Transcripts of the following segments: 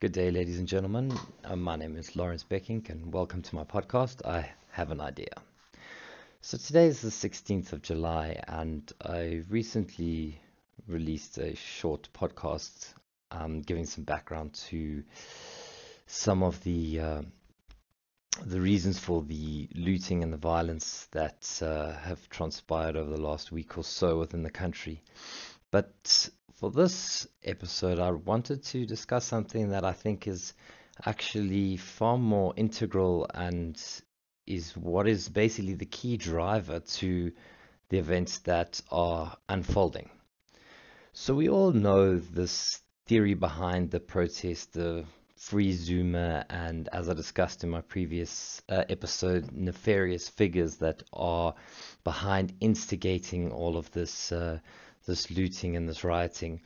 Good day, ladies and gentlemen. My name is Lawrence Beckink, and welcome to my podcast, I Have an Idea. So today is the 16th of July, and I recently released a short podcast giving some background to some of the reasons for the looting and the violence that have transpired over the last week or so within the country. But for this episode, I wanted to discuss something that I think is actually far more integral and is what is basically the key driver to the events that are unfolding. So we all know this theory behind the protest, the Free Zuma, and as I discussed in my previous episode, nefarious figures that are behind instigating all of this this looting and this rioting.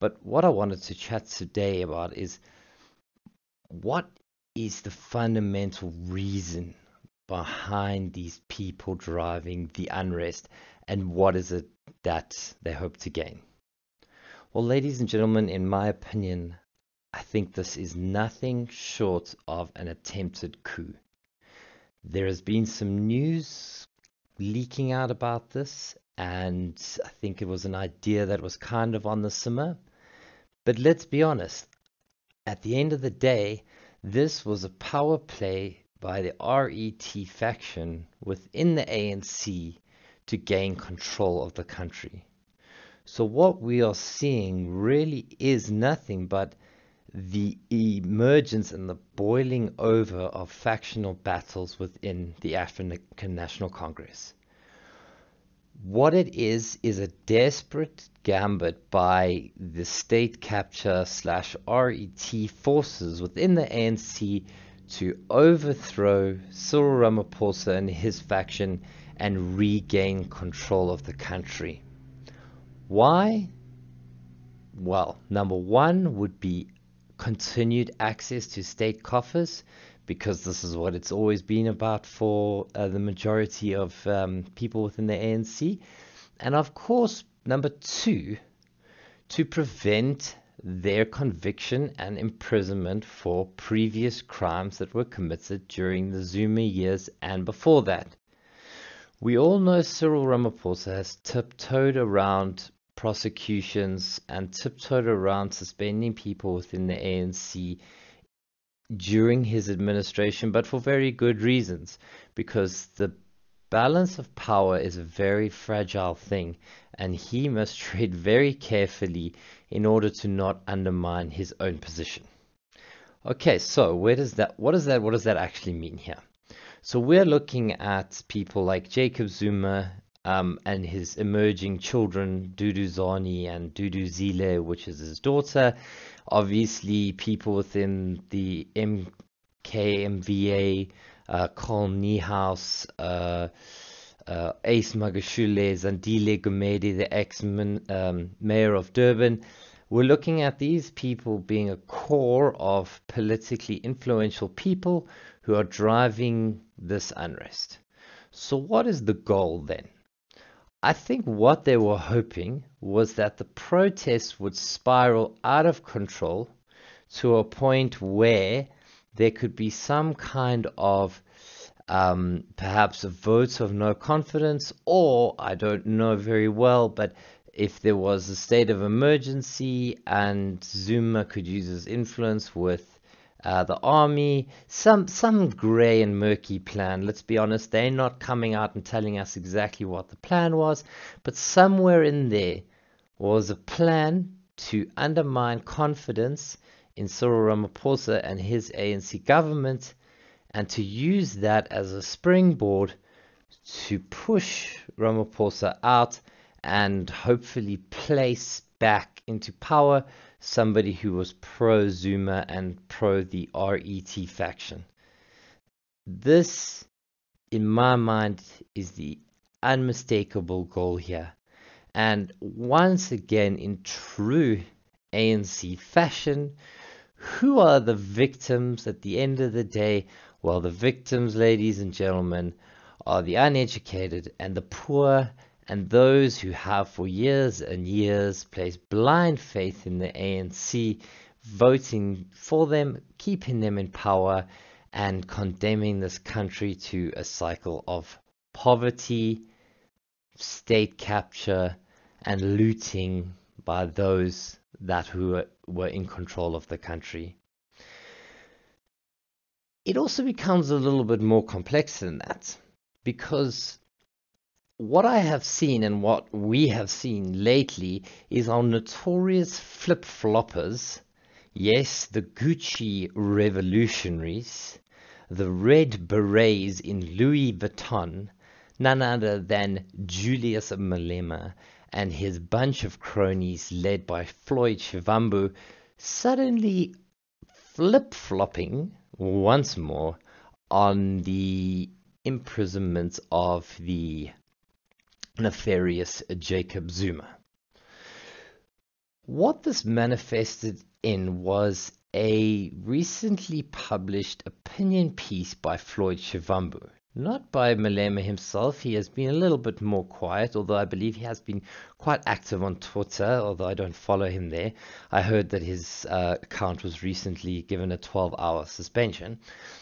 But what I wanted to chat today about is what is the fundamental reason behind these people driving the unrest, and what is it that they hope to gain? Well, ladies and gentlemen, in my opinion, I think this is nothing short of an attempted coup. There has been some news leaking out about this, and I think it was an idea that was kind of on the simmer. But let's be honest, at the end of the day, this was a power play by the RET faction within the ANC to gain control of the country. So what we are seeing really is nothing but the emergence and the boiling over of factional battles within the African National Congress. What it is a desperate gambit by the state capture / RET forces within the ANC to overthrow Cyril Ramaphosa and his faction and regain control of the country. Why? Well, number one would be continued access to state coffers, because this is what it's always been about for the majority of people within the ANC. And of course, number two, to prevent their conviction and imprisonment for previous crimes that were committed during the Zuma years and before that. We all know Cyril Ramaphosa has tiptoed around prosecutions and tiptoed around suspending people within the ANC during his administration, but for very good reasons, because the balance of power is a very fragile thing, and he must tread very carefully in order to not undermine his own position. Okay, so what does that actually mean here? So we're looking at people like Jacob Zuma and his emerging children, Duduzane and Duduzile, which is his daughter. Obviously, people within the MKMVA, Carl Niehaus, Ace Magashule, Zandile Gumede, the ex-mayor of Durban. We're looking at these people being a core of politically influential people who are driving this unrest. So what is the goal then? I think what they were hoping was that the protests would spiral out of control to a point where there could be some kind of perhaps a vote of no confidence, or I don't know very well, but if there was a state of emergency and Zuma could use his influence with the army, some grey and murky plan. Let's be honest, they're not coming out and telling us exactly what the plan was, but somewhere in there was a plan to undermine confidence in Cyril Ramaphosa and his ANC government, and to use that as a springboard to push Ramaphosa out and hopefully place back into power somebody who was pro-Zuma and pro the RET faction. This, in my mind, is the unmistakable goal here. And once again, in true ANC fashion, who are the victims at the end of the day? Well, the victims, ladies and gentlemen, are the uneducated and the poor, and those who have for years and years placed blind faith in the ANC, voting for them, keeping them in power, and condemning this country to a cycle of poverty, state capture, and looting by those that who were in control of the country. It also becomes a little bit more complex than that, because what I have seen and what we have seen lately is our notorious flip-floppers, yes, the Gucci revolutionaries, the Red Berets in Louis Vuitton, none other than Julius Malema and his bunch of cronies led by Floyd Shivambu, suddenly flip-flopping once more on the imprisonment of the nefarious Jacob Zuma. What this manifested in was a recently published opinion piece by Floyd Shivambu. Not by Malema himself. He has been a little bit more quiet, although I believe he has been quite active on Twitter, although I don't follow him there. I heard that his account was recently given a 12-hour suspension.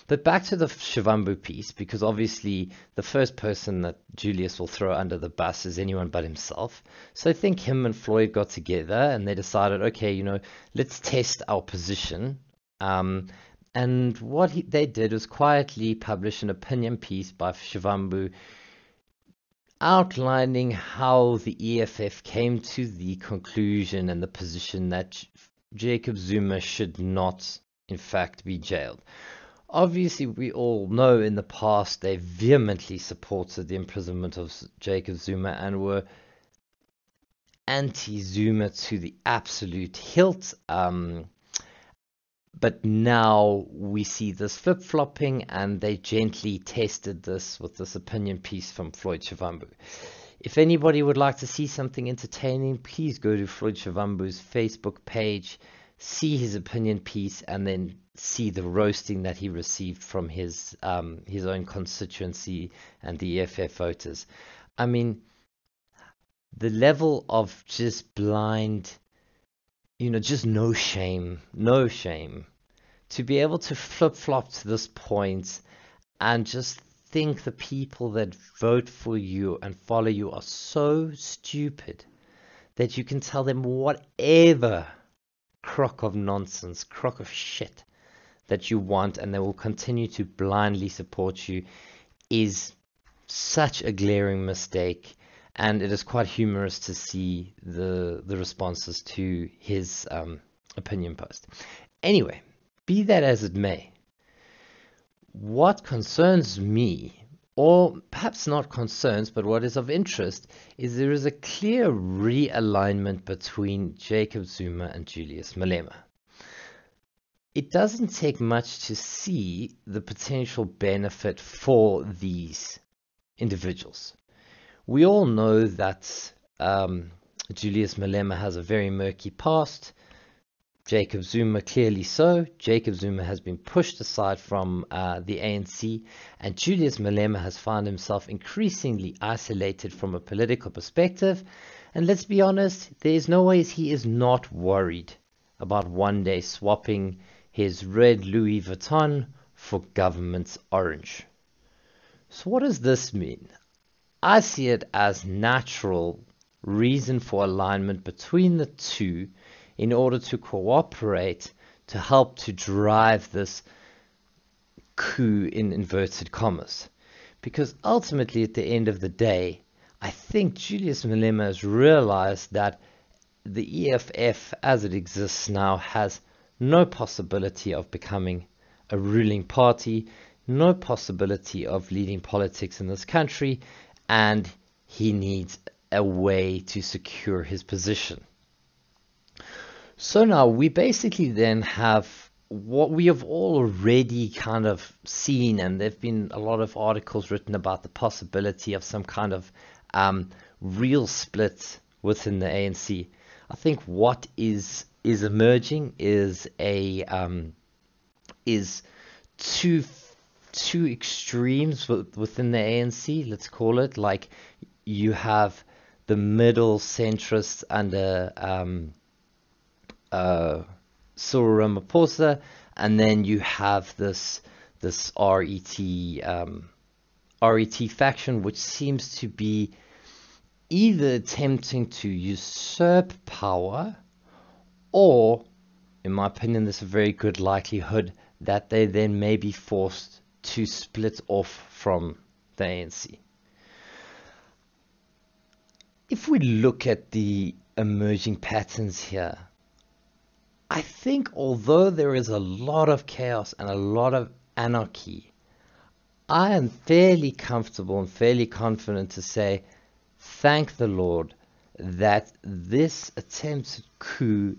But back to the Shivambu piece, because obviously the first person that Julius will throw under the bus is anyone but himself. So I think him and Floyd got together and they decided, okay, you know, let's test our position. And what they did was quietly publish an opinion piece by Shivambu outlining how the EFF came to the conclusion and the position that Jacob Zuma should not, in fact, be jailed. Obviously, we all know in the past they vehemently supported the imprisonment of Jacob Zuma and were anti-Zuma to the absolute hilt. But now we see this flip-flopping, and they gently tested this with this opinion piece from Floyd Shivambu. If anybody would like to see something entertaining, please go to Floyd Shivambu's Facebook page, see his opinion piece, and then see the roasting that he received from his own constituency and the EFF voters. I mean, the level of just blind, you know, just no shame to be able to flip-flop to this point and just think the people that vote for you and follow you are so stupid that you can tell them whatever crock of nonsense, crock of shit that you want, and they will continue to blindly support you, is such a glaring mistake. And it is quite humorous to see the responses to his opinion post. Anyway, be that as it may, what concerns me, or perhaps not concerns, but what is of interest, is there is a clear realignment between Jacob Zuma and Julius Malema. It doesn't take much to see the potential benefit for these individuals. We all know that Julius Malema has a very murky past, Jacob Zuma clearly so. Jacob Zuma has been pushed aside from the ANC, and Julius Malema has found himself increasingly isolated from a political perspective. And let's be honest, there's no way he is not worried about one day swapping his red Louis Vuitton for government's orange. So what does this mean? I see it as natural reason for alignment between the two in order to cooperate to help to drive this coup in inverted commas. Because ultimately at the end of the day, I think Julius Malema has realized that the EFF as it exists now has no possibility of becoming a ruling party, no possibility of leading politics in this country, and he needs a way to secure his position. So now we basically then have what we have already kind of seen, and there have been a lot of articles written about the possibility of some kind of real split within the ANC. I think what is emerging is two extremes within the ANC, let's call it. Like, you have the middle centrists under Cyril Ramaphosa, and then you have this RET faction, which seems to be either attempting to usurp power, or, in my opinion, there's a very good likelihood that they then may be forced to split off from the ANC. If we look at the emerging patterns here, I think although there is a lot of chaos and a lot of anarchy, I am fairly comfortable and fairly confident to say, thank the Lord, that this attempted coup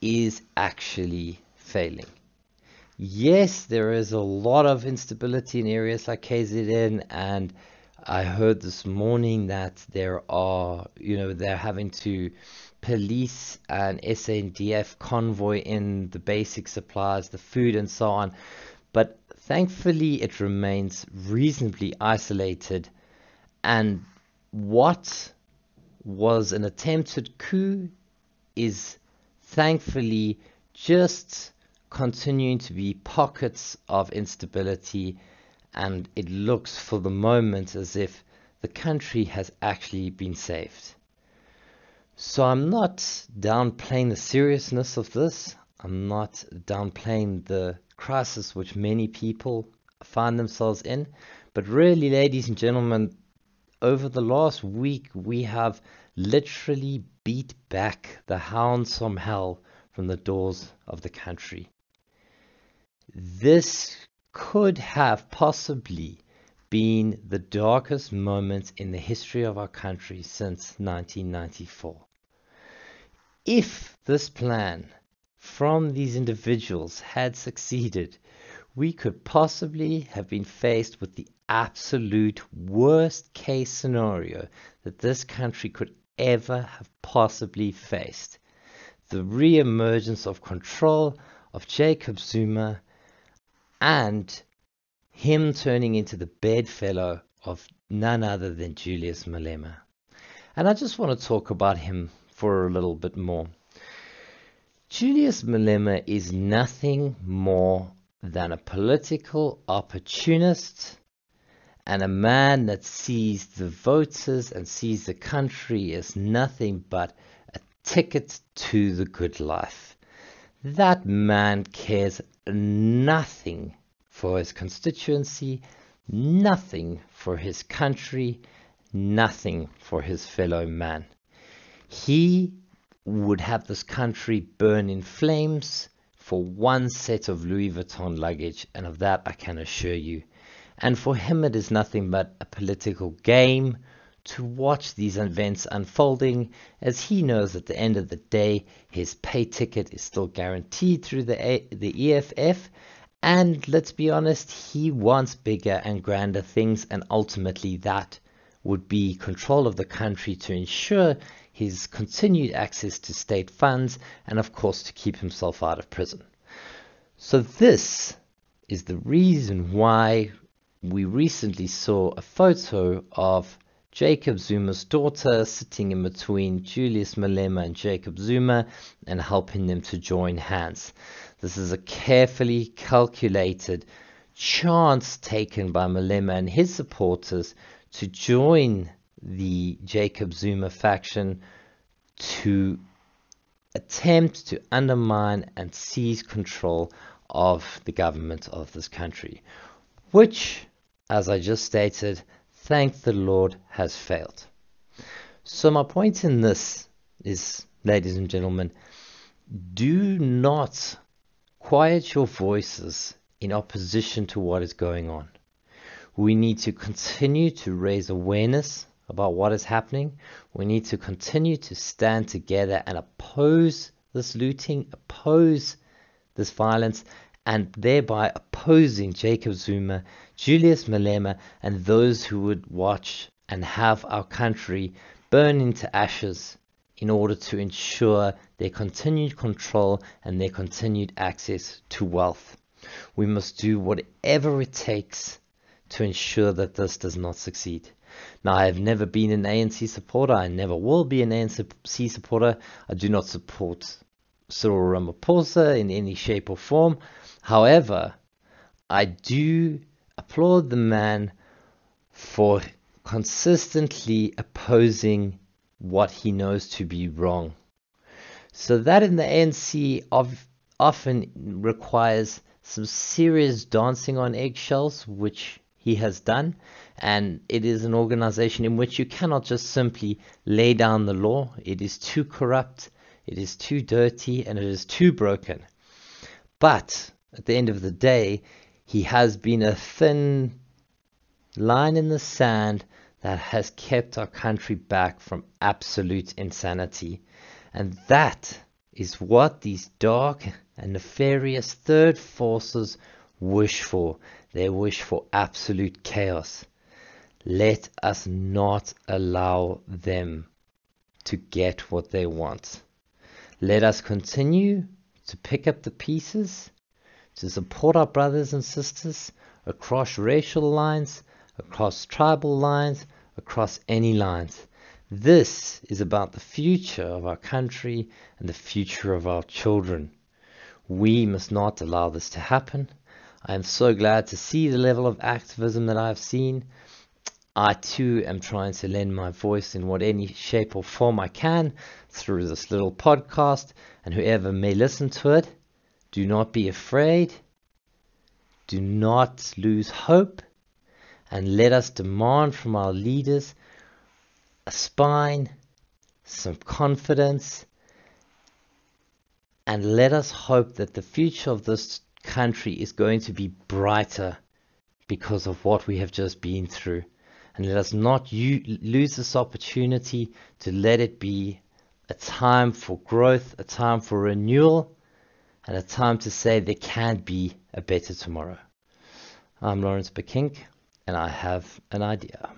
is actually failing. Yes, there is a lot of instability in areas like KZN, and I heard this morning that they're having to police an SANDF convoy in the basic supplies, the food and so on. But thankfully it remains reasonably isolated, and what was an attempted coup is thankfully just continuing to be pockets of instability, and it looks for the moment as if the country has actually been saved. So I'm not downplaying the seriousness of this. I'm not downplaying the crisis which many people find themselves in. But really, ladies and gentlemen, over the last week, we have literally beat back the hounds from hell from the doors of the country. This could have possibly been the darkest moment in the history of our country since 1994. If this plan from these individuals had succeeded, we could possibly have been faced with the absolute worst case scenario that this country could ever have possibly faced. The re-emergence of control of Jacob Zuma and him turning into the bedfellow of none other than Julius Malema. And I just want to talk about him for a little bit more. Julius Malema is nothing more than a political opportunist and a man that sees the voters and sees the country as nothing but a ticket to the good life. That man cares nothing for his constituency, nothing for his country, nothing for his fellow man. He would have this country burn in flames for one set of Louis Vuitton luggage, and of that I can assure you. And for him it is nothing but a political game to watch these events unfolding, as he knows at the end of the day his pay ticket is still guaranteed through the EFF, and let's be honest, he wants bigger and grander things, and ultimately that would be control of the country to ensure his continued access to state funds, and of course to keep himself out of prison. So this is the reason why we recently saw a photo of Jacob Zuma's daughter sitting in between Julius Malema and Jacob Zuma and helping them to join hands. This is a carefully calculated chance taken by Malema and his supporters to join the Jacob Zuma faction to attempt to undermine and seize control of the government of this country, which, as I just stated, thank the Lord, has failed. So my point in this is, ladies and gentlemen, do not quiet your voices in opposition to what is going on. We need to continue to raise awareness about what is happening. We need to continue to stand together and oppose this looting, oppose this violence, and thereby opposing Jacob Zuma, Julius Malema, and those who would watch and have our country burn into ashes in order to ensure their continued control and their continued access to wealth. We must do whatever it takes to ensure that this does not succeed. Now, I have never been an ANC supporter. I never will be an ANC supporter. I do not support Cyril Ramaphosa in any shape or form. However, I do applaud the man for consistently opposing what he knows to be wrong. So that in the ANC often requires some serious dancing on eggshells, which he has done, and it is an organization in which you cannot just simply lay down the law. It is too corrupt, it is too dirty, and it is too broken. But at the end of the day, he has been a thin line in the sand that has kept our country back from absolute insanity. And that is what these dark and nefarious third forces wish for. They wish for absolute chaos. Let us not allow them to get what they want. Let us continue to pick up the pieces, to support our brothers and sisters across racial lines, across tribal lines, across any lines. This is about the future of our country and the future of our children. We must not allow this to happen. I am so glad to see the level of activism that I have seen. I too am trying to lend my voice in what any shape or form I can through this little podcast, and whoever may listen to it, do not be afraid, do not lose hope, and let us demand from our leaders a spine, some confidence, and let us hope that the future of this country is going to be brighter because of what we have just been through. And let us not lose this opportunity to let it be a time for growth, a time for renewal, and a time to say there can be a better tomorrow. I'm Lawrence Beckink, and I have an idea.